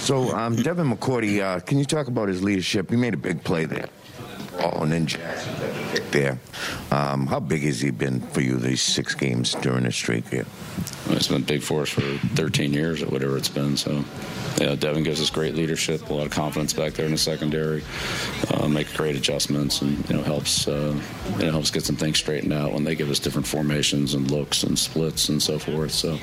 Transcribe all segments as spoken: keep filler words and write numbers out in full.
So, um, Devin McCourty, uh, can you talk about his leadership? He made a big play there. Oh, and then Jackson pick there. Um, how big has he been for you these six games during the streak here? Well, it's been big for us for thirteen years or whatever it's been. So, yeah, Devin gives us great leadership, a lot of confidence back there in the secondary, uh, make great adjustments, and you know helps uh, you know, helps get some things straightened out when they give us different formations and looks and splits and so forth. So,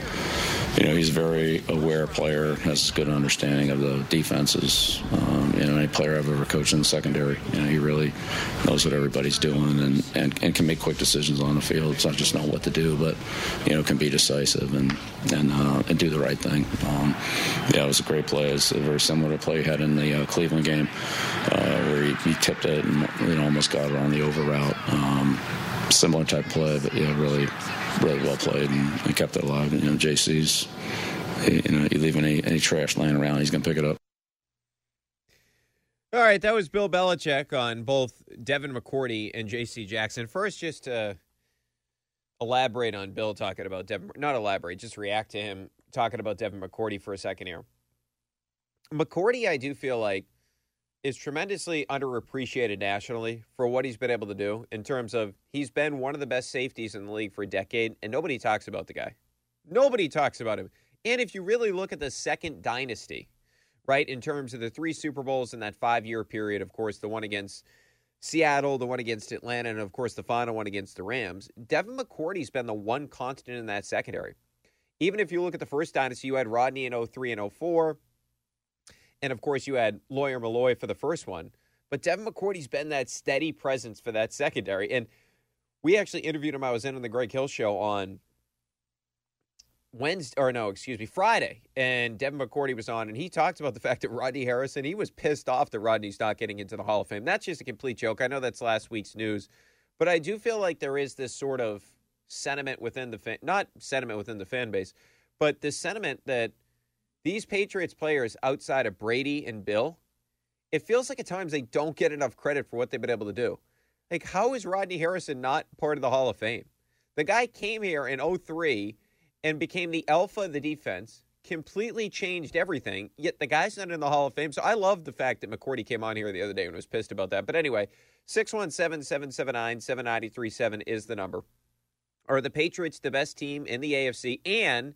you know, he's a very aware player, has a good understanding of the defenses. Um, you know, any player I've ever coached in the secondary, you know, he really knows what everybody's doing and, and, and can make quick decisions on the field. It's not just know what to do, but, you know, can be decisive and and, uh, and do the right thing. Um, yeah, it was a great play. It's very similar to play he had in the uh, Cleveland game uh, where he, he tipped it and you know, almost got it on the over route. Um, similar type play, but, yeah, really, really well played and, and kept it alive. And, you know, J C's, he, you know, you leave any, any trash laying around, he's going to pick it up. All right, that was Bill Belichick on both Devin McCourty and J C. Jackson. First, just to elaborate on Bill talking about Devin, not elaborate, just react to him talking about Devin McCourty for a second here. McCourty, I do feel like, is tremendously underappreciated nationally for what he's been able to do in terms of he's been one of the best safeties in the league for a decade, and nobody talks about the guy. Nobody talks about him. And if you really look at the second dynasty, right, in terms of the three Super Bowls in that five-year period, of course, the one against Seattle, the one against Atlanta, and, of course, the final one against the Rams, Devin McCourty's been the one constant in that secondary. Even if you look at the first dynasty, you had Rodney in oh three and oh four, and, of course, you had Lawyer Malloy for the first one. But Devin McCourty's been that steady presence for that secondary. And we actually interviewed him. I was in on the Greg Hill Show on Wednesday, or no, excuse me, Friday, and Devin McCourty was on, and he talked about the fact that Rodney Harrison, he was pissed off that Rodney's not getting into the Hall of Fame. That's just a complete joke. I know that's last week's news, but I do feel like there is this sort of sentiment within the fan, not sentiment within the fan base, but this sentiment that these Patriots players outside of Brady and Bill, it feels like at times they don't get enough credit for what they've been able to do. Like, how is Rodney Harrison not part of the Hall of Fame? The guy came here in oh three and became the alpha of the defense, completely changed everything, yet the guy's not in the Hall of Fame. So I love the fact that McCourty came on here the other day and was pissed about that. But anyway, six one seven, seven seven nine, seven nine three seven is the number. Are the Patriots the best team in the A F C? And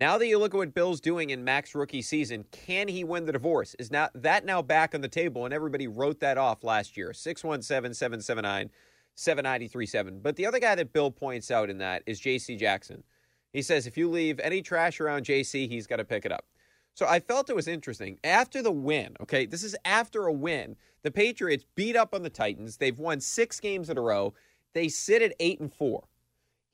now that you look at what Bill's doing in Mac's rookie season, can he win the divorce? Is now, that now back on the table? And everybody wrote that off last year. six one seven, seven seven nine, seven nine three seven. But the other guy that Bill points out in that is J C. Jackson. He says, if you leave any trash around J C, he's got to pick it up. So I felt it was interesting. After the win, okay, this is after a win, the Patriots beat up on the Titans. They've won six games in a row. They sit at eight and four.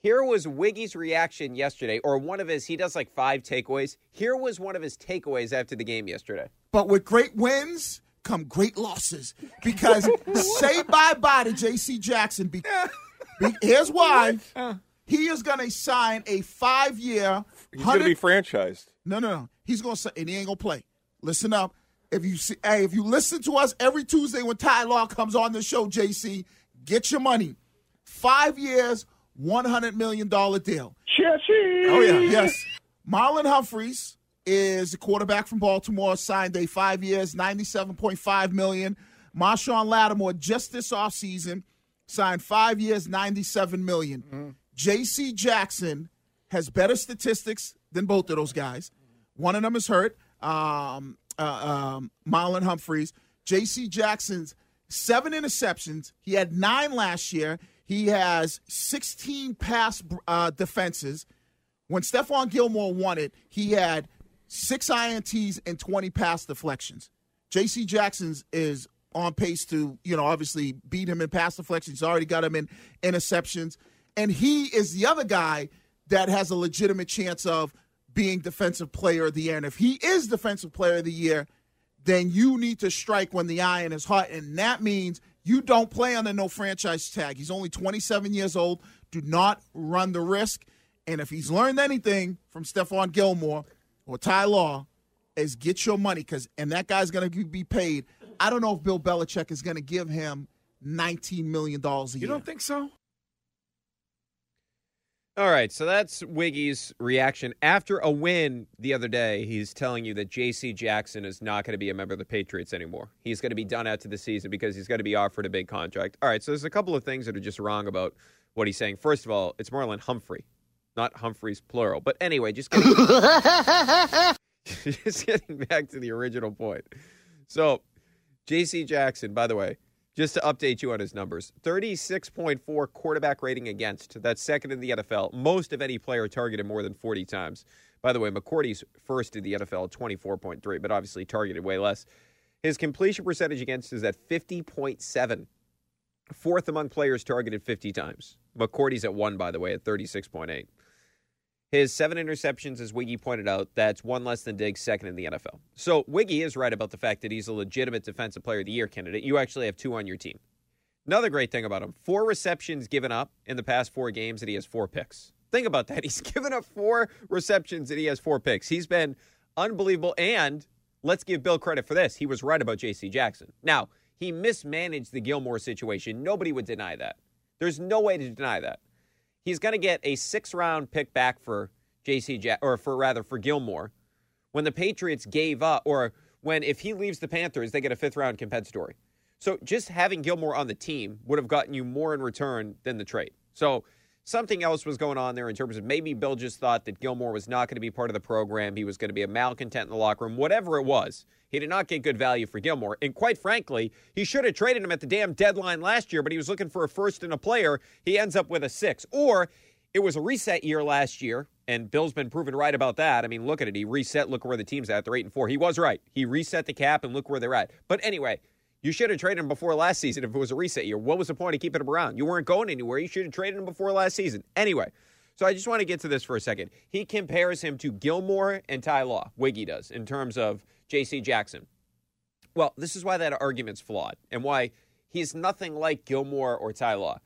Here was Wiggy's reaction yesterday, or one of his, he does like five takeaways. Here was one of his takeaways after the game yesterday. But with great wins come great losses, because say bye-bye to J C. Jackson. Be- be- here's why. Uh. He is going to sign a five-year. He's going to be franchised. No, no, no. He's going to sign, and he ain't going to play. Listen up. If you see, hey, if you listen to us every Tuesday when Ty Law comes on the show, J C, get your money. Five years, one hundred million dollars deal. J C. Oh, yeah. Yes. Marlon Humphrey is a quarterback from Baltimore, signed a five years, ninety-seven point five million dollars. Marshawn Lattimore, just this offseason, signed five years, ninety-seven million dollars. Mm-hmm. J C. Jackson has better statistics than both of those guys. One of them is hurt. Um, uh, um, Marlon Humphreys. J C. Jackson's seven interceptions. He had nine last year. He has sixteen pass uh, defenses. When Stephon Gilmore won it, he had six I N Ts and twenty pass deflections. J C. Jackson's is on pace to, you know, obviously beat him in pass deflections. He's already got him in interceptions. And he is the other guy that has a legitimate chance of being defensive player of the year. And if he is defensive player of the year, then you need to strike when the iron is hot. And that means you don't play on the no franchise tag. He's only twenty-seven years old. Do not run the risk. And if he's learned anything from Stephon Gilmore or Ty Law, is get your money, because and that guy's going to be paid. I don't know if Bill Belichick is going to give him nineteen million dollars a year. You don't think so? All right, so that's Wiggy's reaction. After a win the other day, he's telling you that J C. Jackson is not going to be a member of the Patriots anymore. He's going to be done out to the season because he's going to be offered a big contract. All right, so there's a couple of things that are just wrong about what he's saying. First of all, it's Marlon Humphrey, not Humphreys plural. But anyway, just getting, just getting back to the original point. So J C. Jackson, by the way, just to update you on his numbers, thirty-six point four quarterback rating against. That's second in the N F L. Most of any player targeted more than forty times. By the way, McCourty's first in the N F L, twenty-four point three, but obviously targeted way less. His completion percentage against is at fifty point seven. Fourth among players targeted fifty times. McCourty's at one, by the way, at thirty-six point eight. His seven interceptions, as Wiggy pointed out, that's one less than Diggs, second in the N F L. So Wiggy is right about the fact that he's a legitimate Defensive Player of the Year candidate. You actually have two on your team. Another great thing about him, four receptions given up in the past four games, and he has four picks. Think about that. He's given up four receptions, and he has four picks. He's been unbelievable, and let's give Bill credit for this. He was right about J C. Jackson. Now, he mismanaged the Gilmore situation. Nobody would deny that. There's no way to deny that. He's going to get a six-round pick back for J C. Jack, or for rather for Gilmore, when the Patriots gave up, or when if he leaves the Panthers, they get a fifth-round compensatory. So just having Gilmore on the team would have gotten you more in return than the trade. So something else was going on there in terms of maybe Bill just thought that Gilmore was not going to be part of the program. He was going to be a malcontent in the locker room. Whatever it was, he did not get good value for Gilmore. And quite frankly, he should have traded him at the damn deadline last year, but he was looking for a first and a player. He ends up with a six. Or it was a reset year last year, and Bill's been proven right about that. I mean, look at it. He reset. Look where the team's at. They're eight and four. He was right. He reset the cap, and look where they're at. But anyway, you should have traded him before last season if it was a reset year. What was the point of keeping him around? You weren't going anywhere. You should have traded him before last season. Anyway, so I just want to get to this for a second. He compares him to Gilmore and Ty Law, Wiggy does, in terms of J C. Jackson. Well, this is why that argument's flawed and why he's nothing like Gilmore or Ty Law.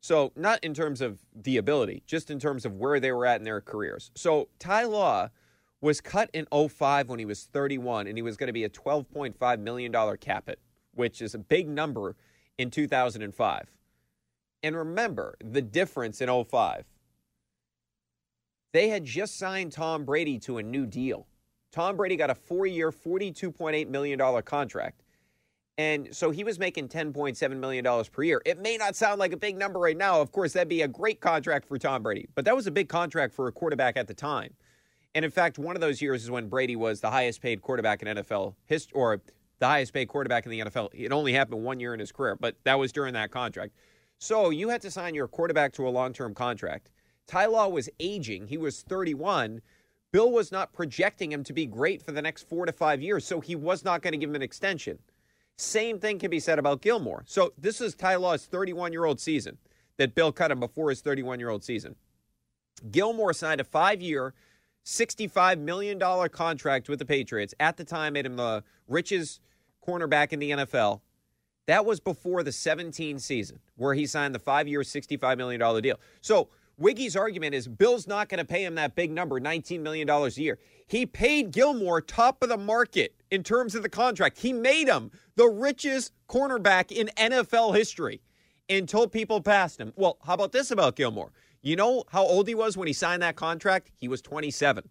So not in terms of the ability, just in terms of where they were at in their careers. So Ty Law was cut in oh five when he was thirty-one, and he was going to be a twelve point five million dollars cap hit, which is a big number in two thousand five. And remember the difference in oh five. They had just signed Tom Brady to a new deal. Tom Brady got a four-year, forty-two point eight million dollars contract. And so he was making ten point seven million dollars per year. It may not sound like a big number right now. Of course, that'd be a great contract for Tom Brady. But that was a big contract for a quarterback at the time. And in fact, one of those years is when Brady was the highest-paid quarterback in N F L history, or the highest-paid quarterback in the N F L. It only happened one year in his career, but that was during that contract. So you had to sign your quarterback to a long-term contract. Ty Law was aging. He was thirty-one. Bill was not projecting him to be great for the next four to five years, so he was not going to give him an extension. Same thing can be said about Gilmore. So this is Ty Law's thirty-one-year-old season that Bill cut him before his thirty-one-year-old season. Gilmore signed a five-year, sixty-five million dollars contract with the Patriots. At the time, made him the richest cornerback in the N F L. That was before the seventeen season where he signed the five-year, sixty-five million dollars deal. So Wiggy's argument is Bill's not going to pay him that big number, nineteen million dollars a year. He paid Gilmore top of the market in terms of the contract. He made him the richest cornerback in N F L history until people passed him. Well, how about this about Gilmore? You know how old he was when he signed that contract? He was twenty-seven.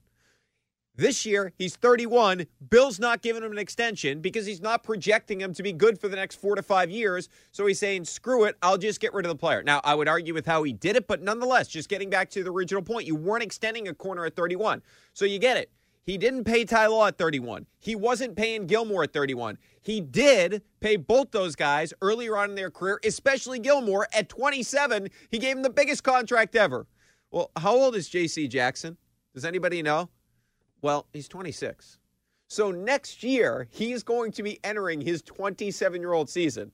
This year, he's thirty-one. Bill's not giving him an extension because he's not projecting him to be good for the next four to five years. So he's saying, screw it, I'll just get rid of the player. Now, I would argue with how he did it, but nonetheless, just getting back to the original point, you weren't extending a corner at thirty-one. So you get it. He didn't pay Ty Law at thirty-one. He wasn't paying Gilmore at thirty-one. He did pay both those guys earlier on in their career, especially Gilmore at twenty-seven. He gave him the biggest contract ever. Well, how old is J C. Jackson? Does anybody know? Well, he's twenty-six. So next year, he's going to be entering his twenty-seven-year-old season.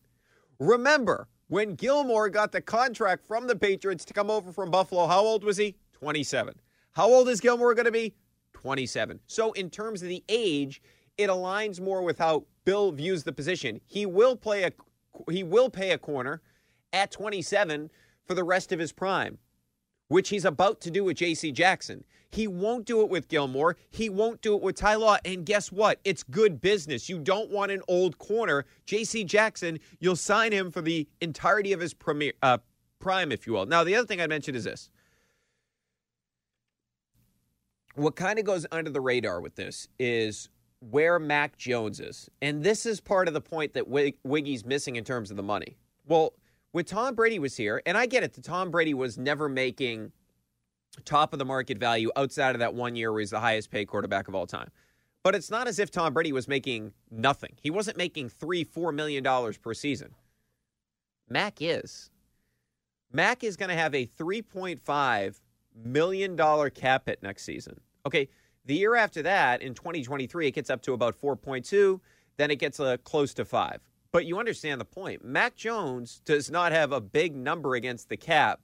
Remember, when Gilmore got the contract from the Patriots to come over from Buffalo, how old was he? twenty-seven. How old is Gilmore going to be? twenty-seven. So in terms of the age, it aligns more with how Bill views the position. He will play a he will pay a corner at twenty-seven for the rest of his prime, which he's about to do with J C. Jackson. He won't do it with Gilmore. He won't do it with Ty Law. And guess what? It's good business. You don't want an old corner. J C. Jackson, you'll sign him for the entirety of his premier, uh, prime, if you will. Now, the other thing I mentioned is this. What kind of goes under the radar with this is where Mac Jones is. And this is part of the point that Wig- Wiggy's missing in terms of the money. Well, when Tom Brady was here, and I get it, that Tom Brady was never making top of the market value outside of that one year where he's the highest paid quarterback of all time. But it's not as if Tom Brady was making nothing. He wasn't making three, four million dollars per season. Mac is. Mac is going to have a three point five million dollars cap hit next season. Okay, the year after that, in twenty twenty-three, it gets up to about four point two. Then it gets uh, close to five. But you understand the point. Mac Jones does not have a big number against the cap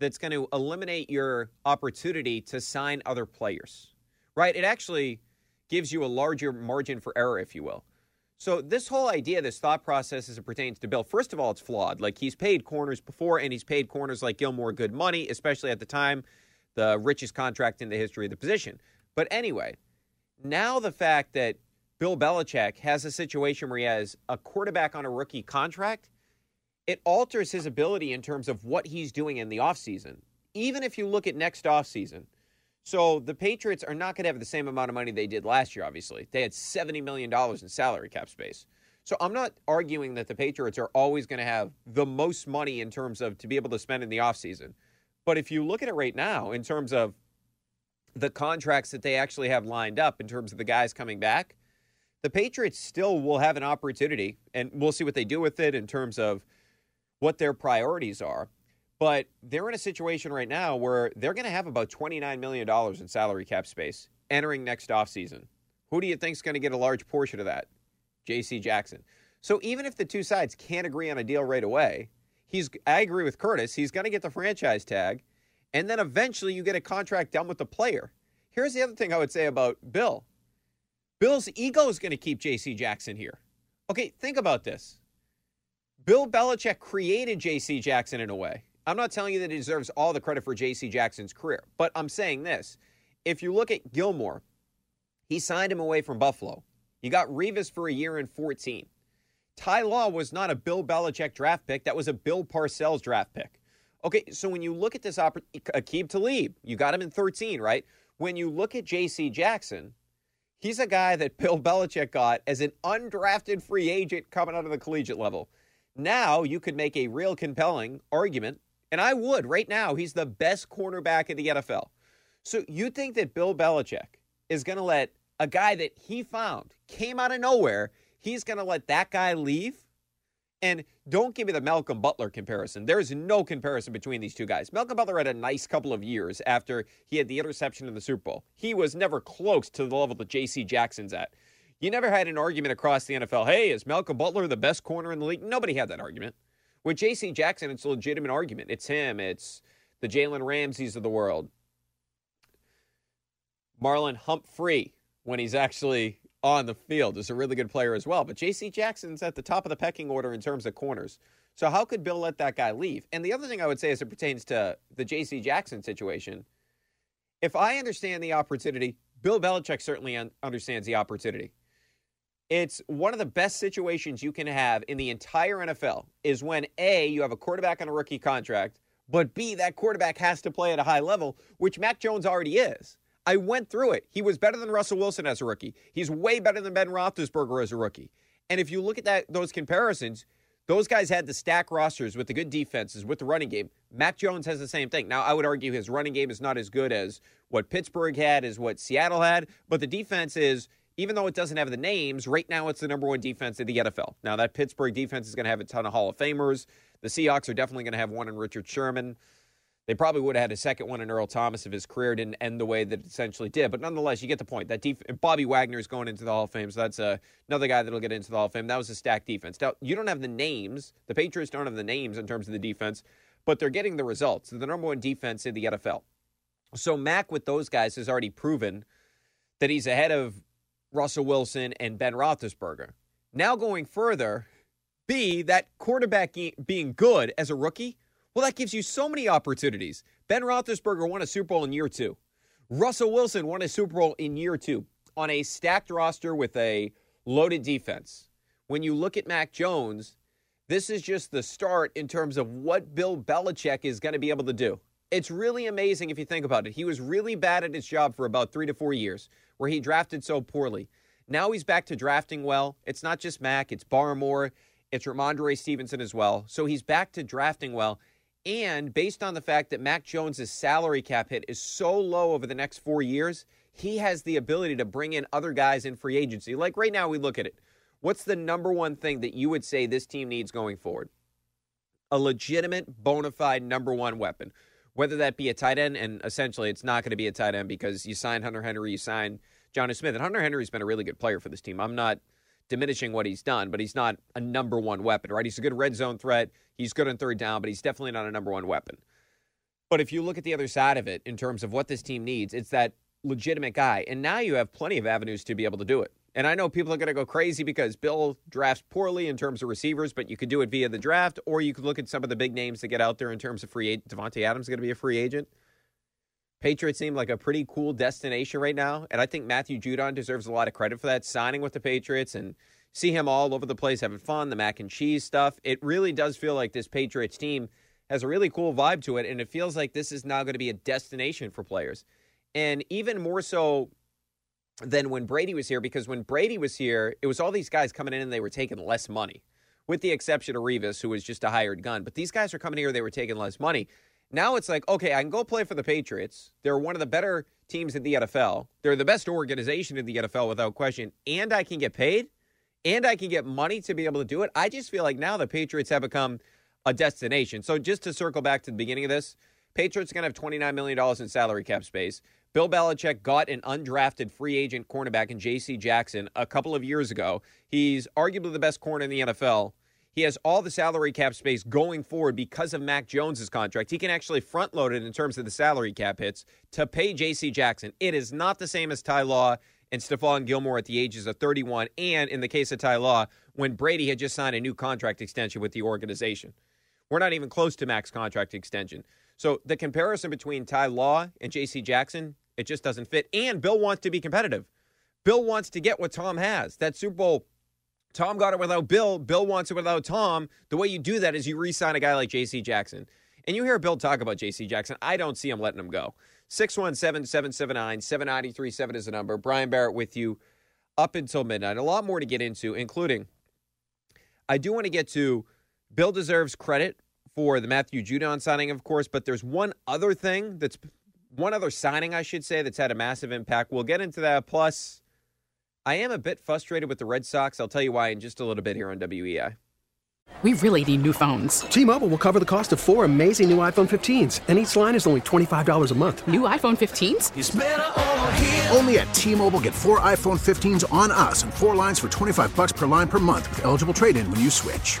that's going to eliminate your opportunity to sign other players, right? It actually gives you a larger margin for error, if you will. So this whole idea, this thought process as it pertains to Bill, first of all, it's flawed. Like, he's paid corners before, and he's paid corners like Gilmore good money, especially at the time, the richest contract in the history of the position. But anyway, now the fact that Bill Belichick has a situation where he has a quarterback on a rookie contract, it alters his ability in terms of what he's doing in the offseason, even if you look at next offseason. So the Patriots are not going to have the same amount of money they did last year, obviously. They had seventy million dollars in salary cap space. So I'm not arguing that the Patriots are always going to have the most money in terms of to be able to spend in the offseason. But if you look at it right now in terms of the contracts that they actually have lined up in terms of the guys coming back, the Patriots still will have an opportunity, and we'll see what they do with it in terms of what their priorities are. But they're in a situation right now where they're going to have about twenty-nine million dollars in salary cap space entering next offseason. Who do you think is going to get a large portion of that? J C. Jackson. So even if the two sides can't agree on a deal right away, he's I agree with Curtis, he's going to get the franchise tag, and then eventually you get a contract done with the player. Here's the other thing I would say about Bill. Bill's ego is going to keep J C. Jackson here. Okay, think about this. Bill Belichick created J C. Jackson in a way. I'm not telling you that he deserves all the credit for J C. Jackson's career, but I'm saying this. If you look at Gilmore, he signed him away from Buffalo. You got Revis for a year in fourteen. Ty Law was not a Bill Belichick draft pick. That was a Bill Parcells draft pick. Okay, so when you look at this opportunity, Aqib Talib, you got him in thirteen, right? When you look at J C. Jackson, he's a guy that Bill Belichick got as an undrafted free agent coming out of the collegiate level. Now you could make a real compelling argument, and I would right now. He's the best cornerback in the N F L. So you think that Bill Belichick is going to let a guy that he found, came out of nowhere, he's going to let that guy leave? And don't give me the Malcolm Butler comparison. There's no comparison between these two guys. Malcolm Butler had a nice couple of years after he had the interception in the Super Bowl. He was never close to the level that J C. Jackson's at. You never had an argument across the N F L, hey, is Malcolm Butler the best corner in the league? Nobody had that argument. With J C. Jackson, it's a legitimate argument. It's him. It's the Jalen Ramseys of the world. Marlon Humphrey, when he's actually on the field, is a really good player as well. But J C. Jackson's at the top of the pecking order in terms of corners. So how could Bill let that guy leave? And the other thing I would say as it pertains to the J C. Jackson situation, if I understand the opportunity, Bill Belichick certainly un- understands the opportunity. It's one of the best situations you can have in the entire N F L is when, A, you have a quarterback on a rookie contract, but, B, that quarterback has to play at a high level, which Mac Jones already is. I went through it. He was better than Russell Wilson as a rookie. He's way better than Ben Roethlisberger as a rookie. And if you look at that, those comparisons, Those guys had to stack rosters with the good defenses, with the running game. Mac Jones has the same thing. Now, I would argue his running game is not as good as what Pittsburgh had, as what Seattle had, but the defense is, even though it doesn't have the names, right now it's the number one defense in the N F L. Now, that Pittsburgh defense is going to have a ton of Hall of Famers. The Seahawks are definitely going to have one in Richard Sherman. They probably would have had a second one in Earl Thomas if his career didn't end the way that it essentially did. But nonetheless, you get the point. That def- Bobby Wagner is going into the Hall of Fame, so that's uh, another guy that will get into the Hall of Fame. That was a stacked defense. Now, you don't have the names. The Patriots don't have the names in terms of the defense, but they're getting the results. They're the number one defense in the N F L. So Mac with those guys has already proven that he's ahead of Russell Wilson and Ben Roethlisberger. Now going further, B, that quarterback being good as a rookie, well, that gives you so many opportunities. Ben Roethlisberger won a Super Bowl in year two. Russell Wilson won a Super Bowl in year two on a stacked roster with a loaded defense. When you look at Mac Jones, this is just the start in terms of what Bill Belichick is going to be able to do. It's really amazing if you think about it. He was really bad at his job for about three to four years where he drafted so poorly. Now he's back to drafting well. It's not just Mac. It's Barmore. It's Ramondre Stevenson as well. So he's back to drafting well. And based on the fact that Mac Jones' salary cap hit is so low over the next four years, he has the ability to bring in other guys in free agency. Like right now, we look at it. What's the number one thing that you would say this team needs going forward? A legitimate, bona fide number one weapon, whether that be a tight end. And essentially, it's not going to be a tight end because you signed Hunter Henry, you signed Johnny Smith. And Hunter Henry's been a really good player for this team. I'm not diminishing what he's done, but he's not a number one weapon, right? He's a good red zone threat. He's good on third down, but he's definitely not a number one weapon. But if you look at the other side of it in terms of what this team needs, it's that legitimate guy. And now you have plenty of avenues to be able to do it. And I know people are going to go crazy because Bill drafts poorly in terms of receivers, but you could do it via the draft, or you could look at some of the big names that get out there in terms of free agent. Devontae Adams is going to be a free agent. Patriots seem like a pretty cool destination right now, and I think Matthew Judon deserves a lot of credit for that, signing with the Patriots and see him all over the place having fun, the mac and cheese stuff. It really does feel like this Patriots team has a really cool vibe to it, and it feels like this is now going to be a destination for players. And even more so than when Brady was here, because when Brady was here, it was all these guys coming in and they were taking less money, with the exception of Revis, who was just a hired gun. But these guys are coming here, they were taking less money. Now it's like, okay, I can go play for the Patriots. They're one of the better teams in the N F L. They're the best organization in the N F L without question. And I can get paid, and I can get money to be able to do it. I just feel like now the Patriots have become a destination. So just to circle back to the beginning of this, Patriots are going to have twenty-nine million dollars in salary cap space. Bill Belichick got an undrafted free agent cornerback in J C Jackson a couple of years ago. He's arguably the best corner in the N F L. He has all the salary cap space going forward because of Mac Jones' contract. He can actually front-load it in terms of the salary cap hits to pay J C Jackson. It is not the same as Ty Law and Stephon Gilmore at the ages of thirty-one, and in the case of Ty Law, when Brady had just signed a new contract extension with the organization. We're not even close to Mac's contract extension. So the comparison between Ty Law and J C Jackson, it just doesn't fit. And Bill wants to be competitive. Bill wants to get what Tom has, that Super Bowl. Tom got it without Bill. Bill wants it without Tom. The way you do that is you re-sign a guy like J C Jackson. And you hear Bill talk about J C Jackson. I don't see him letting him go. six one seven, seven seven nine, seven nine three seven is the number. Brian Barrett with you up until midnight. A lot more to get into, including I do want to get to Bill deserves credit for the Matthew Judon signing, of course, but there's one other thing that's one other signing, I should say, that's had a massive impact. We'll get into that. Plus, I am a bit frustrated with the Red Sox. I'll tell you why in just a little bit here on W E I. We really need new phones. T-Mobile will cover the cost of four amazing new iPhone fifteens, and each line is only twenty-five dollars a month. New iPhone fifteens? It's better over here. Only at T-Mobile, get four iPhone fifteens on us and four lines for twenty-five dollars per line per month with eligible trade-in when you switch.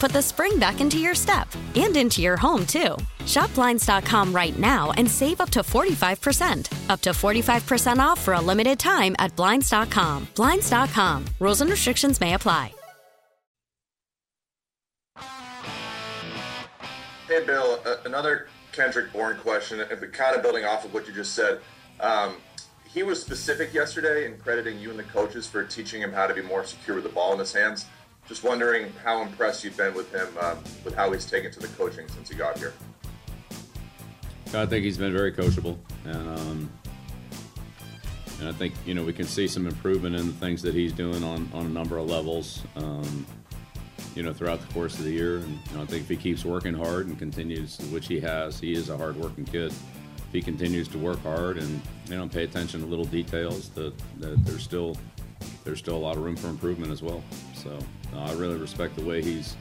put the spring back into your step. And into your home, too. Shop Blinds dot com right now and save up to forty-five percent. Up to forty-five percent off for a limited time at Blinds dot com. Blinds dot com. Rules and restrictions may apply. Hey, Bill, uh, another Kendrick Bourne question, and kind of building off of what you just said. Um, he was specific yesterday in crediting you and the coaches for teaching him how to be more secure with the ball in his hands. Just wondering how impressed you've been with him, uh, with how he's taken to the coaching since he got here. I think he's been very coachable. And, um, and I think, you know, we can see some improvement in the things that he's doing on, on a number of levels. Um, you know, throughout the course of the year. And you know, I think if he keeps working hard and continues, which he has, he is a hard-working kid. If he continues to work hard and, you know, pay attention to little details, that, that there's still there's still a lot of room for improvement as well. So no, I really respect the way he's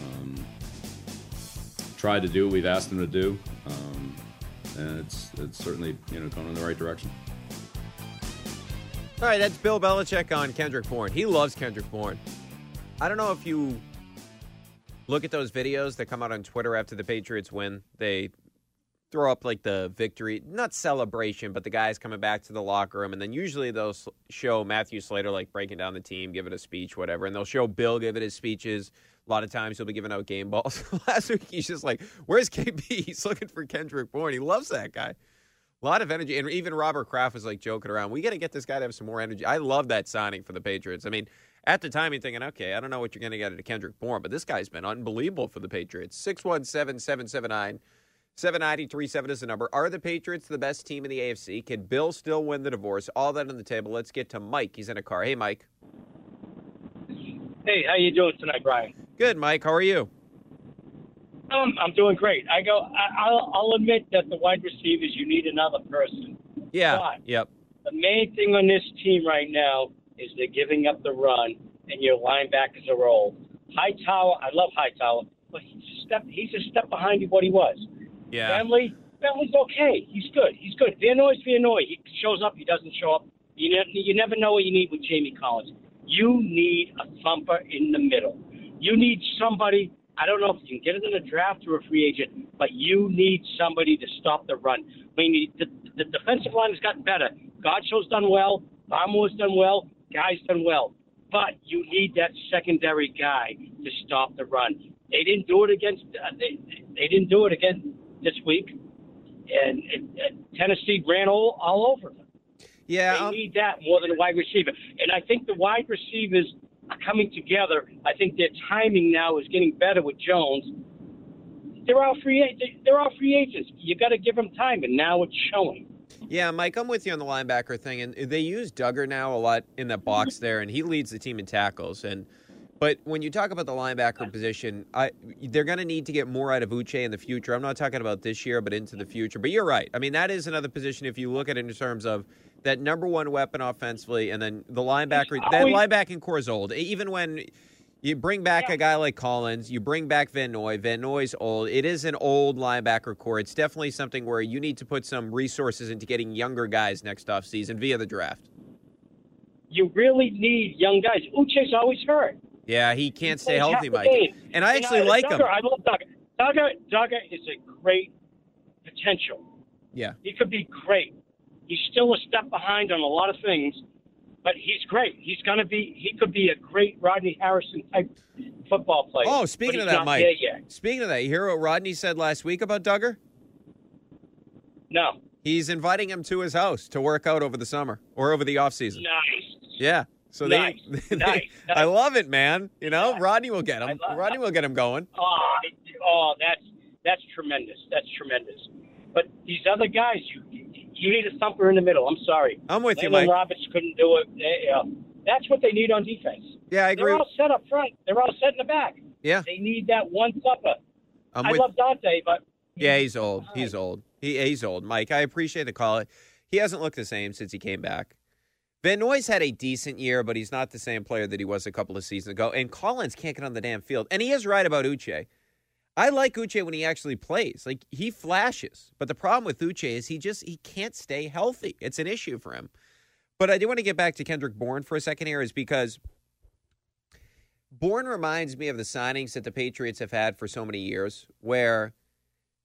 um, tried to do what we've asked him to do. Um, and it's it's certainly, you know, going in the right direction. All right, that's Bill Belichick on Kendrick Bourne. He loves Kendrick Bourne. I don't know if you look at those videos that come out on Twitter after the Patriots win. They throw up like the victory, not celebration, but the guys coming back to the locker room. And then usually they'll show Matthew Slater like breaking down the team, giving a speech, whatever. And they'll show Bill giving his speeches. A lot of times he'll be giving out game balls. Last week he's just like, where's K B? He's looking for Kendrick Bourne. He loves that guy. A lot of energy. And even Robert Kraft was like joking around. We got to get this guy to have some more energy. I love that signing for the Patriots. I mean, at the time, you're thinking, okay, I don't know what you're going to get out of Kendrick Bourne, but this guy's been unbelievable for the Patriots. six one seven, seven seven nine, seven nine three seven is the number. Are the Patriots the best team in the A F C? Can Bill still win the divorce? All that on the table. Let's get to Mike. He's in a car. Hey, Mike. Hey, how you doing tonight, Brian? Good, Mike. How are you? Um, I'm doing great. I go. I, I'll, I'll admit that the wide receivers, you need another person. Yeah. But yep. The main thing on this team right now is they're giving up the run, and your linebackers are old. Hightower, I love Hightower, but he's a step, he's a step behind what he was. Yeah. Bentley, Bentley's okay. He's good. He's good. Van Noy's Van Noy. He shows up. He doesn't show up. You, ne- you never know what you need with Jamie Collins. You need a thumper in the middle. You need somebody. I don't know if you can get it in a draft or a free agent, but you need somebody to stop the run. I mean, the, the defensive line has gotten better. Godshow's done well. Bamo's done well. Guy's done well, but you need that secondary guy to stop the run. They didn't do it against. Uh, they, they didn't do it again this week, and, and, and Tennessee ran all, all over them. Yeah, they um, need that more than a wide receiver, and I think the wide receivers are coming together. I think their timing now is getting better with Jones. They're all free. They're all free agents. You got to give them time, and now it's showing. Yeah, Mike, I'm with you on the linebacker thing, and they use Duggar now a lot in that box there, and he leads the team in tackles. And but when you talk about the linebacker position, I, they're going to need to get more out of Uche in the future. I'm not talking about this year, but into the future. But you're right. I mean, that is another position if you look at it in terms of that number one weapon offensively, and then the linebacker. That linebacking core is old, even when. You bring back yeah. a guy like Collins. You bring back Van Noy. Van Noy's old. It is an old linebacker core. It's definitely something where you need to put some resources into getting younger guys next offseason via the draft. You really need young guys. Uche's always hurt. Yeah, he can't he stay healthy, Mike. Game. And I actually and I, like Duggar, him. I love Duggar. Duggar. Duggar is a great potential. Yeah. He could be great. He's still a step behind on a lot of things. But he's great. He's going to be – he could be a great Rodney Harrison type football player. Oh, speaking of that, Mike, speaking of that, you hear what Rodney said last week about Duggar? No. He's inviting him to his house to work out over the summer or over the offseason. Nice. Yeah. So nice. They, they, nice. Nice. I love it, man. You know, nice. Rodney will get him. Rodney will get him going. Oh, oh, that's that's tremendous. That's tremendous. But these other guys, you you need a thumper in the middle. I'm sorry. I'm with Layman you, Mike. Roberts couldn't do it. They, uh, that's what they need on defense. Yeah, I agree. They're all set up front. They're all set in the back. Yeah. They need that one thumper. I'm I with... love Dante, but... Yeah, he's old. He's old. He, he's old. Mike, I appreciate the call. He hasn't looked the same since he came back. Van Noy's had a decent year, but he's not the same player that he was a couple of seasons ago. And Collins can't get on the damn field. And he is right about Uche. I like Uche when he actually plays. Like, he flashes. But the problem with Uche is he just he can't stay healthy. It's an issue for him. But I do want to get back to Kendrick Bourne for a second here is because Bourne reminds me of the signings that the Patriots have had for so many years where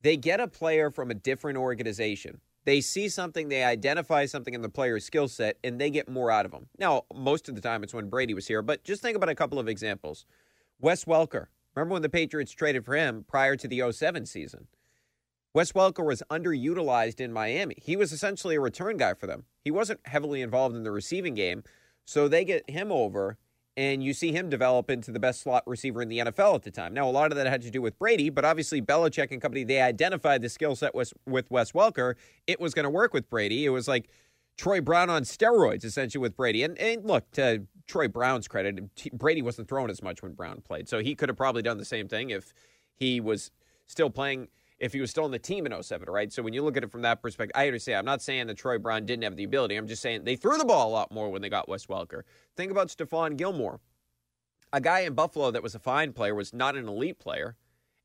they get a player from a different organization. They see something, they identify something in the player's skill set, and they get more out of them. Now, most of the time it's when Brady was here, but just think about a couple of examples. Wes Welker. Remember when the Patriots traded for him prior to the oh seven season? Wes Welker was underutilized in Miami. He was essentially a return guy for them. He wasn't heavily involved in the receiving game, so they get him over, and you see him develop into the best slot receiver in the N F L at the time. Now, a lot of that had to do with Brady, but obviously Belichick and company, they identified the skill set with, with Wes Welker. It was going to work with Brady. It was like Troy Brown on steroids, essentially, with Brady. And, and look, to Troy Brown's credit, Brady wasn't throwing as much when Brown played, so he could have probably done the same thing if he was still playing, if he was still on the team in oh seven, right? So when you look at it from that perspective, I understand. I'm not saying that Troy Brown didn't have the ability. I'm just saying they threw the ball a lot more when they got Wes Welker. Think about Stephon Gilmore. A guy in Buffalo that was a fine player was not an elite player.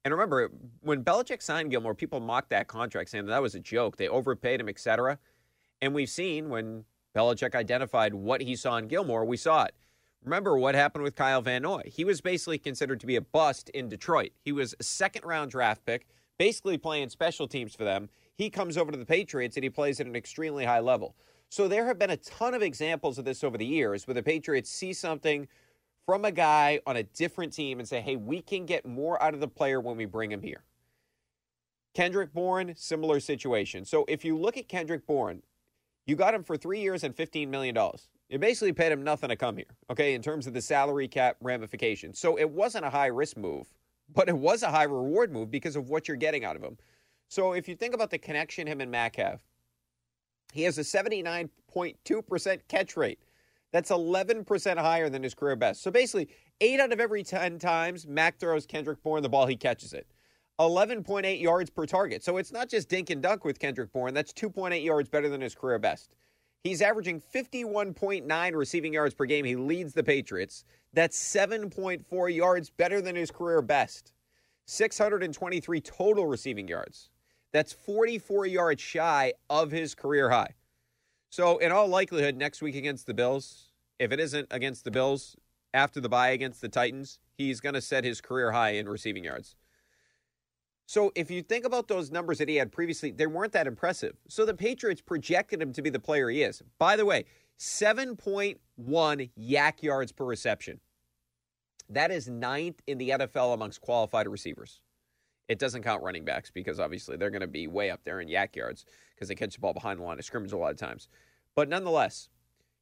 And remember, when Belichick signed Gilmore, people mocked that contract saying that, that was a joke. They overpaid him, et cetera. And we've seen when Belichick identified what he saw in Gilmore, we saw it. Remember what happened with Kyle Van Noy. He was basically considered to be a bust in Detroit. He was a second-round draft pick, basically playing special teams for them. He comes over to the Patriots, and he plays at an extremely high level. So there have been a ton of examples of this over the years where the Patriots see something from a guy on a different team and say, hey, we can get more out of the player when we bring him here. Kendrick Bourne, similar situation. So if you look at Kendrick Bourne, you got him for three years and fifteen million dollars. You basically paid him nothing to come here, okay, in terms of the salary cap ramifications. So it wasn't a high-risk move, but it was a high-reward move because of what you're getting out of him. So if you think about the connection him and Mac have, he has a seventy-nine point two percent catch rate. That's eleven percent higher than his career best. So basically, eight out of every ten times Mac throws Kendrick Bourne the ball, he catches it. eleven point eight yards per target. So it's not just dink and dunk with Kendrick Bourne. That's two point eight yards better than his career best. He's averaging fifty-one point nine receiving yards per game. He leads the Patriots. That's seven point four yards better than his career best. six hundred twenty-three total receiving yards. That's forty-four yards shy of his career high. So in all likelihood, next week against the Bills, if it isn't against the Bills, after the bye against the Titans, he's going to set his career high in receiving yards. So if you think about those numbers that he had previously, they weren't that impressive. So the Patriots projected him to be the player he is. By the way, seven point one yak yards per reception. That is ninth in the N F L amongst qualified receivers. It doesn't count running backs because obviously they're going to be way up there in yak yards because they catch the ball behind the line of scrimmage a lot of times. But nonetheless,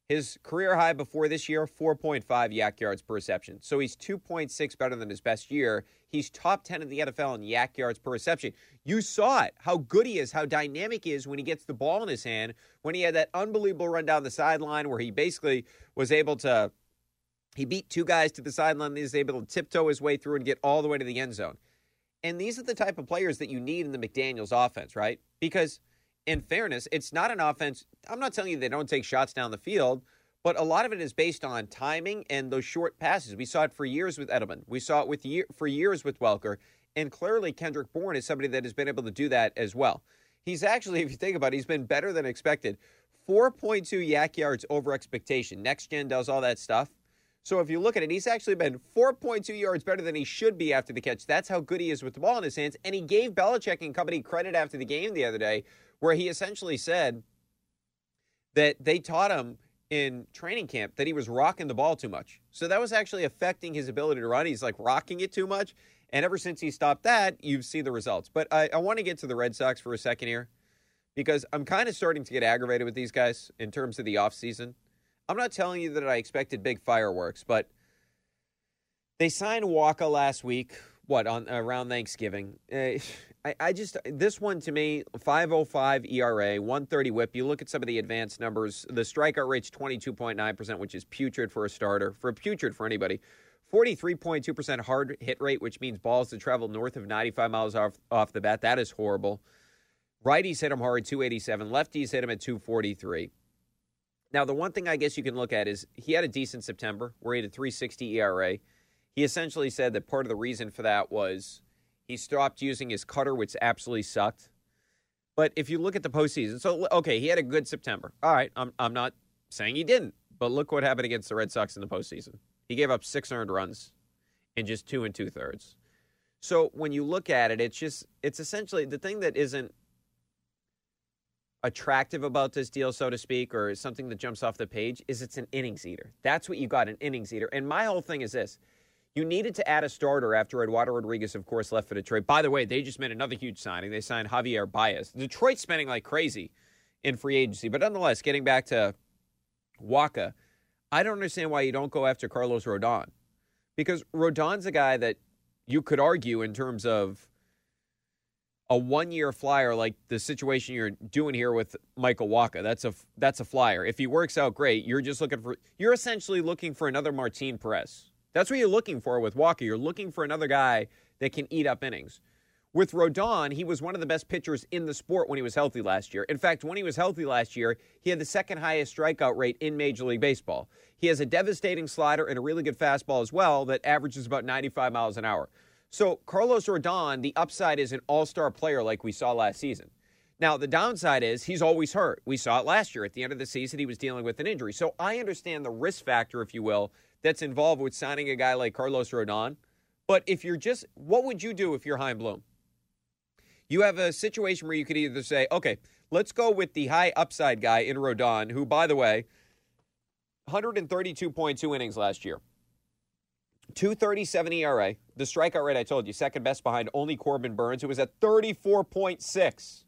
his career high before this year, four point five yak yards per reception. So he's two point six better than his best year. He's top ten in the N F L in yak yards per reception. You saw it, how good he is, how dynamic he is when he gets the ball in his hand, when he had that unbelievable run down the sideline where he basically was able to, he beat two guys to the sideline, he was able to tiptoe his way through and get all the way to the end zone. And these are the type of players that you need in the McDaniels offense, right? Because in fairness, it's not an offense. I'm not telling you they don't take shots down the field, but a lot of it is based on timing and those short passes. We saw it for years with Edelman. We saw it with year, for years with Welker. And clearly, Kendrick Bourne is somebody that has been able to do that as well. He's actually, if you think about it, he's been better than expected. four point two yak yards over expectation. Next Gen does all that stuff. So if you look at it, he's actually been four point two yards better than he should be after the catch. That's how good he is with the ball in his hands. And he gave Belichick and company credit after the game the other day, where he essentially said that they taught him in training camp that he was rocking the ball too much. So that was actually affecting his ability to run. He's like rocking it too much. And ever since he stopped that, you've seen the results. But I, I want to get to the Red Sox for a second here because I'm kind of starting to get aggravated with these guys in terms of the offseason. I'm not telling you that I expected big fireworks, but they signed Waka last week, what, on around Thanksgiving. Uh, I, I just, this one to me, five oh five E R A, one thirty whip. You look at some of the advanced numbers. The strikeout rate's twenty-two point nine percent, which is putrid for a starter, for putrid for anybody. forty-three point two percent hard hit rate, which means balls that travel north of ninety-five miles off, off the bat. That is horrible. Righties hit him hard, two eighty-seven. Lefties hit him at two forty-three. Now, the one thing I guess you can look at is he had a decent September where he had a three sixty E R A. He essentially said that part of the reason for that was he stopped using his cutter, which absolutely sucked. But if you look at the postseason, so, okay, he had a good September. All right, I'm, I'm not saying he didn't, but look what happened against the Red Sox in the postseason. He gave up six earned runs in just two and two-thirds. So when you look at it, it's just it's essentially the thing that isn't attractive about this deal, so to speak, or something that jumps off the page, is it's an innings eater. That's what you got, an innings eater. And my whole thing is this. You needed to add a starter after Eduardo Rodriguez, of course, left for Detroit. By the way, they just made another huge signing. They signed Javier Baez. Detroit's spending like crazy in free agency. But nonetheless, getting back to Waka, I don't understand why you don't go after Carlos Rodon. Because Rodon's a guy that you could argue in terms of a one-year flyer, like the situation you're doing here with Michael Waka. That's a, that's a flyer. If he works out great, you're just looking for – you're essentially looking for another Martin Perez. That's what you're looking for with Walker. You're looking for another guy that can eat up innings. With Rodon, he was one of the best pitchers in the sport when he was healthy last year. In fact, when he was healthy last year, he had the second highest strikeout rate in Major League Baseball. He has a devastating slider and a really good fastball as well that averages about ninety-five miles an hour. So Carlos Rodon, the upside is an all-star player like we saw last season. Now, the downside is he's always hurt. We saw it last year. At the end of the season, he was dealing with an injury. So I understand the risk factor, if you will, that's involved with signing a guy like Carlos Rodon. But if you're just, what would you do if you're Chaim Bloom? You have a situation where you could either say, okay, let's go with the high upside guy in Rodon, who, by the way, one thirty-two point two innings last year. two thirty-seven E R A. The strikeout rate, I told you, second best behind only Corbin Burns, who was at thirty-four point six.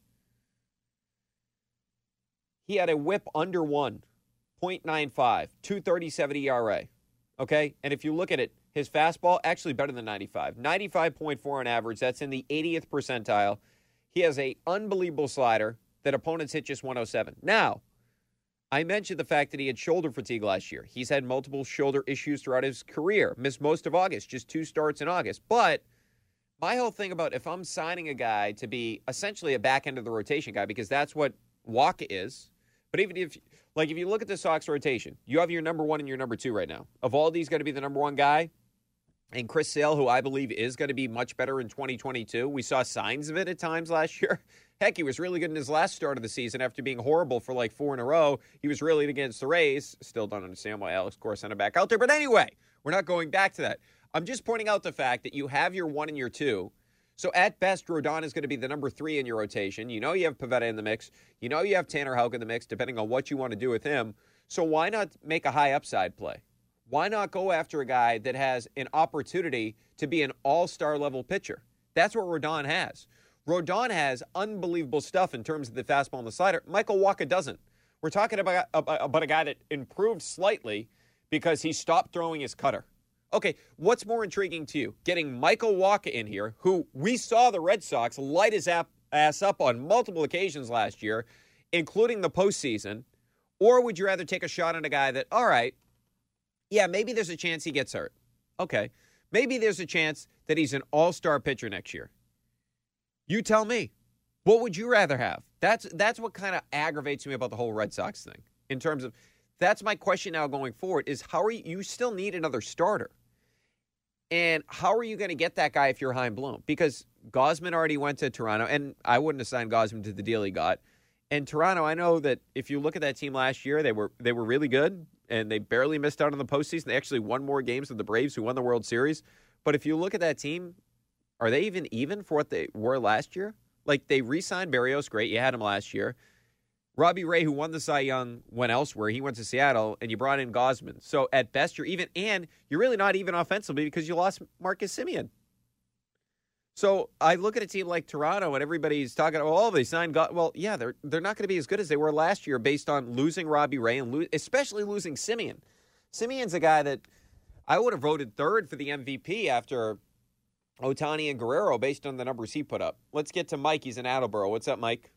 He had a whip under one, point nine five, two thirty-seven E R A. Okay, and if you look at it, his fastball actually better than ninety-five. ninety-five point four on average. That's in the eightieth percentile. He has an unbelievable slider that opponents hit just one oh seven. Now, I mentioned the fact that he had shoulder fatigue last year. He's had multiple shoulder issues throughout his career. Missed most of August, just two starts in August. But my whole thing about if I'm signing a guy to be essentially a back end of the rotation guy, because that's what Waka is, but even if, like, if you look at the Sox rotation, you have your number one and your number two right now. Evaldi's going to be the number one guy. And Chris Sale, who I believe is going to be much better in twenty twenty-two. We saw signs of it at times last year. Heck, he was really good in his last start of the season after being horrible for like four in a row. He was really against the Rays. Still don't understand why Alex Cora sent him back out there. But anyway, we're not going back to that. I'm just pointing out the fact that you have your one and your two. So at best, Rodon is going to be the number three in your rotation. You know you have Pivetta in the mix. You know you have Tanner Houck in the mix, depending on what you want to do with him. So why not make a high upside play? Why not go after a guy that has an opportunity to be an all-star level pitcher? That's what Rodon has. Rodon has unbelievable stuff in terms of the fastball and the slider. Michael Waka doesn't. We're talking about, about a guy that improved slightly because he stopped throwing his cutter. Okay, what's more intriguing to you? Getting Michael Waka in here, who we saw the Red Sox light his ass up on multiple occasions last year, including the postseason, or would you rather take a shot on a guy that, all right, yeah, maybe there's a chance he gets hurt. Okay, maybe there's a chance that he's an all-star pitcher next year. You tell me. What would you rather have? That's, that's what kind of aggravates me about the whole Red Sox thing in terms of that's my question now going forward is how are you, you still need another starter. And how are you going to get that guy if you're Chaim Bloom? Because Gausman already went to Toronto, and I wouldn't assign Gausman to the deal he got. And Toronto, I know that if you look at that team last year, they were they were really good, and they barely missed out on the postseason. They actually won more games than the Braves, who won the World Series. But if you look at that team, are they even even for what they were last year? Like, they re-signed Berrios, great, you had him last year. Robbie Ray, who won the Cy Young, went elsewhere. He went to Seattle, and you brought in Gausman. So at best, you're even, and you're really not even offensively because you lost Marcus Semien. So I look at a team like Toronto, and everybody's talking, oh, they signed God. Well, yeah, they're they're not going to be as good as they were last year based on losing Robbie Ray and lo- especially losing Semien. Simeon's a guy that I would have voted third for the M V P after Otani and Guerrero based on the numbers he put up. Let's get to Mike. He's in Attleboro. What's up, Mike?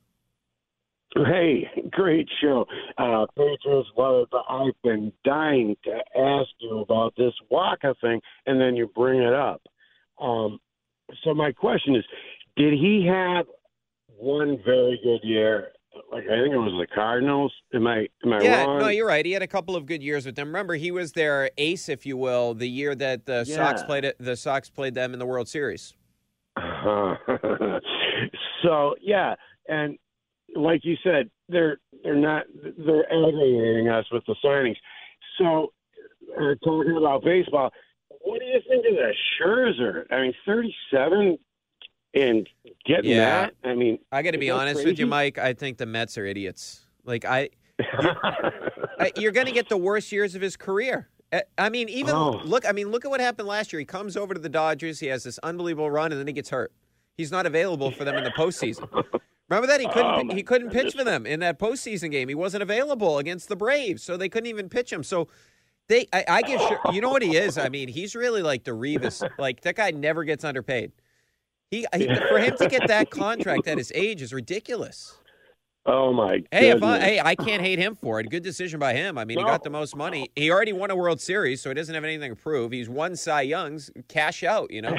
Hey, great show. Uh, Patriots love. I've been dying to ask you about this Waka thing, and then you bring it up. Um, so my question is, did he have one very good year? Like, I think it was the Cardinals. Am I am I yeah, wrong? Yeah, no, you're right. He had a couple of good years with them. Remember, he was their ace, if you will, the year that the yeah. Sox played it, the Sox played them in the World Series. Uh-huh. So yeah, and like you said, they're they're not they're aggravating us with the signings. So uh, talking about baseball, what do you think of the Scherzer? I mean, thirty-seven. And getting yeah. that, I mean, I got to be honest crazy? with you, Mike. I think the Mets are idiots. Like I, you're, I, you're going to get the worst years of his career. I mean, even oh. look. I mean, look at what happened last year. He comes over to the Dodgers. He has this unbelievable run, and then he gets hurt. He's not available for them in the postseason. Remember that he couldn't. Oh, he couldn't pitch for them in that postseason game. He wasn't available against the Braves, so they couldn't even pitch him. So. They, I, I give sure, you know what he is. I mean, he's really like the Revis. Like that guy never gets underpaid. He, he for him to get that contract at his age is ridiculous. Oh my! Hey, if I, hey, I can't hate him for it. Good decision by him. I mean, no. he got the most money. He already won a World Series, so he doesn't have anything to prove. He's won Cy Young's. Cash out, you know.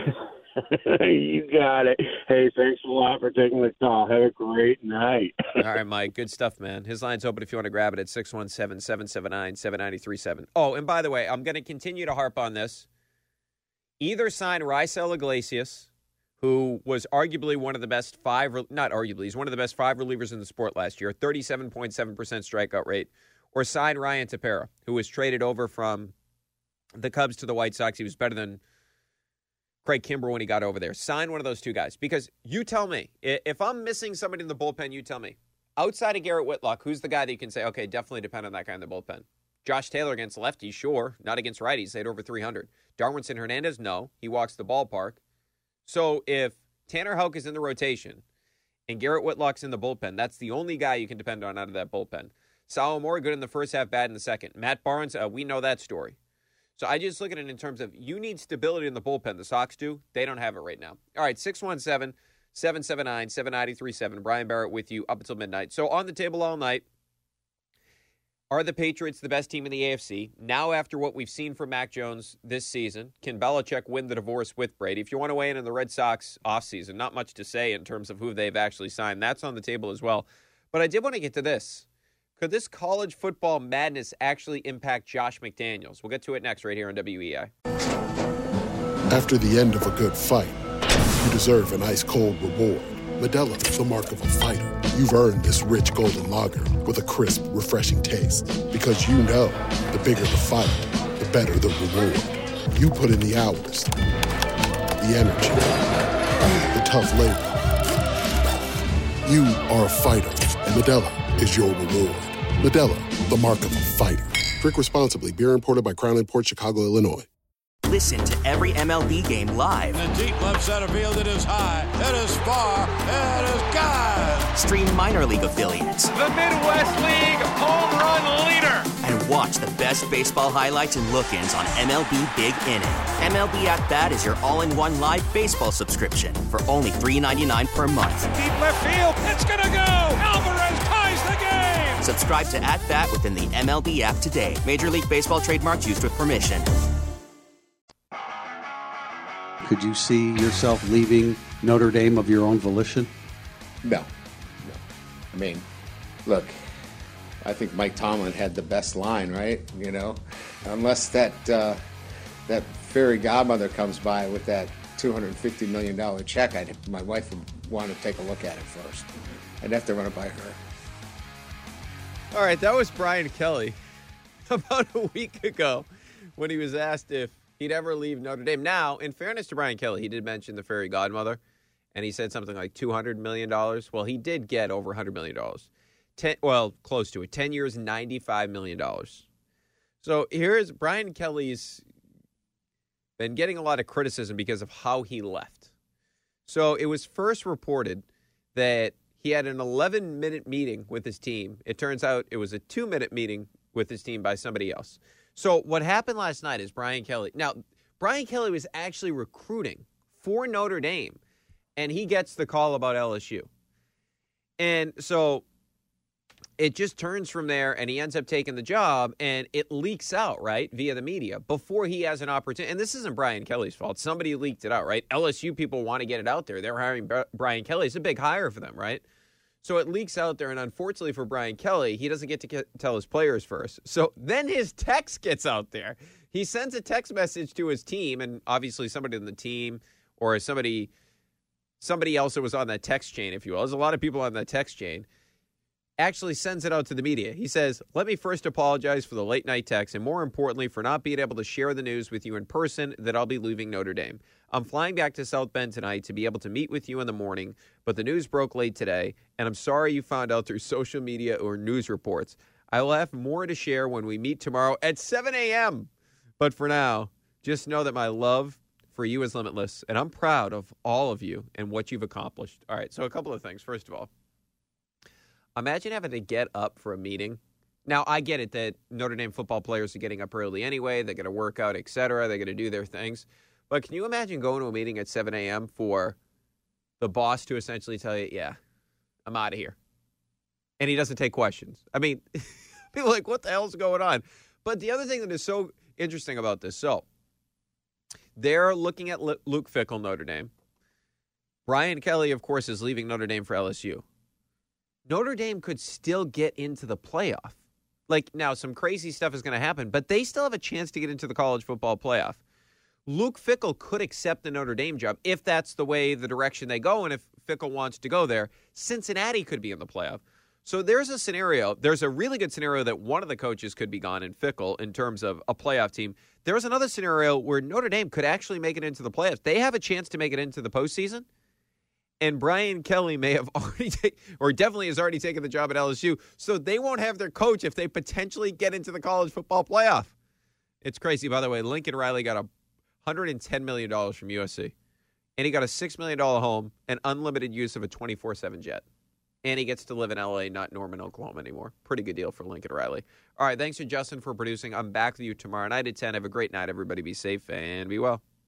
You got it. Hey, thanks a lot for taking the call. Have a great night. All right, Mike. Good stuff, man. His line's open if you want to grab it at six one seven, seven seven nine, seven nine three seven. Oh, and by the way, I'm going to continue to harp on this. Either sign Raisel Iglesias, who was arguably one of the best five, not arguably, he's one of the best five relievers in the sport last year, thirty-seven point seven percent strikeout rate, or sign Ryan Tepera, who was traded over from the Cubs to the White Sox. He was better than Craig Kimbrell when he got over there. Sign one of those two guys. Because you tell me, if I'm missing somebody in the bullpen, you tell me. Outside of Garrett Whitlock, who's the guy that you can say, okay, definitely depend on that guy in the bullpen? Josh Taylor against lefties, sure. Not against righties. They had over three hundred. Darwinson Hernandez, no. He walks the ballpark. So if Tanner Houck is in the rotation and Garrett Whitlock's in the bullpen, that's the only guy you can depend on out of that bullpen. Sal Moore, good in the first half, bad in the second. Matt Barnes, uh, we know that story. So I just look at it in terms of you need stability in the bullpen. The Sox do. They don't have it right now. All right, six one seven, seven seven nine, seven nine three seven. Brian Barrett with you up until midnight. So on the table all night, are the Patriots the best team in the A F C? Now after what we've seen from Mac Jones this season, can Belichick win the divorce with Brady? If you want to weigh in on the Red Sox offseason, not much to say in terms of who they've actually signed. That's on the table as well. But I did want to get to this. Could this college football madness actually impact Josh McDaniels? We'll get to it next right here on W E I. After the end of a good fight, you deserve an ice-cold reward. Medella is the mark of a fighter. You've earned this rich golden lager with a crisp, refreshing taste. Because you know, the bigger the fight, the better the reward. You put in the hours, the energy, the tough labor. You are a fighter, and Medella is your reward. Medella, the mark of a fighter. Drink responsibly. Beer imported by Crown Imports, Chicago, Illinois. Listen to every M L B game live. In the deep left center field, it is high, it is far, it is gone. Stream minor league affiliates. The Midwest League home run leader. And watch the best baseball highlights and look-ins on M L B Big Inning. M L B At Bat is your all-in-one live baseball subscription for only three dollars and ninety-nine cents per month. Deep left field, it's going to go. Alvarez ties the game. Subscribe to At Bat within the M L B app today. Major League Baseball trademarks used with permission. Could you see yourself leaving Notre Dame of your own volition? No. no. I mean, look, I think Mike Tomlin had the best line, right? You know, unless that uh, that fairy godmother comes by with that two hundred fifty million dollars check, I'd, my wife would want to take a look at it first. I'd have to run it by her. All right, that was Brian Kelly about a week ago when he was asked if he'd ever leave Notre Dame. Now, in fairness to Brian Kelly, he did mention the fairy godmother, and he said something like two hundred million dollars. Well, he did get over one hundred million dollars. Ten, well, close to it. ten years, ninety-five million dollars. So here's Brian Kelly's been getting a lot of criticism because of how he left. So it was first reported that he had an eleven-minute meeting with his team. It turns out it was a two-minute meeting with his team by somebody else. So what happened last night is Brian Kelly. Now, Brian Kelly was actually recruiting for Notre Dame, and he gets the call about L S U. And so it just turns from there, and he ends up taking the job, and it leaks out, right, via the media before he has an opportunity. And this isn't Brian Kelly's fault. Somebody leaked it out, right? L S U people want to get it out there. They're hiring Brian Kelly. It's a big hire for them, right? So it leaks out there, and unfortunately for Brian Kelly, he doesn't get to get, tell his players first. So then his text gets out there. He sends a text message to his team, and obviously somebody on the team or somebody somebody else that was on that text chain, if you will. There's a lot of people on that text chain. Actually sends it out to the media. He says, let me first apologize for the late-night text and, more importantly, for not being able to share the news with you in person that I'll be leaving Notre Dame. I'm flying back to South Bend tonight to be able to meet with you in the morning, but the news broke late today, and I'm sorry you found out through social media or news reports. I will have more to share when we meet tomorrow at seven a.m. But for now, just know that my love for you is limitless, and I'm proud of all of you and what you've accomplished. All right, so a couple of things. First of all, imagine having to get up for a meeting. Now, I get it that Notre Dame football players are getting up early anyway. They're going to work out, et cetera. They're going to do their things. But can you imagine going to a meeting at seven a.m. for the boss to essentially tell you, yeah, I'm out of here? And he doesn't take questions. I mean, people are like, what the hell's going on? But the other thing that is so interesting about this, so they're looking at Luke Fickell, Notre Dame. Brian Kelly, of course, is leaving Notre Dame for L S U. Notre Dame could still get into the playoff. Like, now, some crazy stuff is going to happen, but they still have a chance to get into the college football playoff. Luke Fickell could accept the Notre Dame job if that's the way, the direction they go, and if Fickell wants to go there. Cincinnati could be in the playoff. So there's a scenario. There's a really good scenario that one of the coaches could be gone in Fickell in terms of a playoff team. There's another scenario where Notre Dame could actually make it into the playoffs. They have a chance to make it into the postseason. And Brian Kelly may have already, take, or definitely has already taken the job at L S U, so they won't have their coach if they potentially get into the college football playoff. It's crazy. By the way, Lincoln Riley got one hundred ten million dollars from U S C, and he got a six million dollars home and unlimited use of a twenty-four seven jet. And he gets to live in L A, not Norman, Oklahoma anymore. Pretty good deal for Lincoln Riley. All right, thanks to Justin for producing. I'm back with you tomorrow night at ten. Have a great night, everybody. Be safe and be well.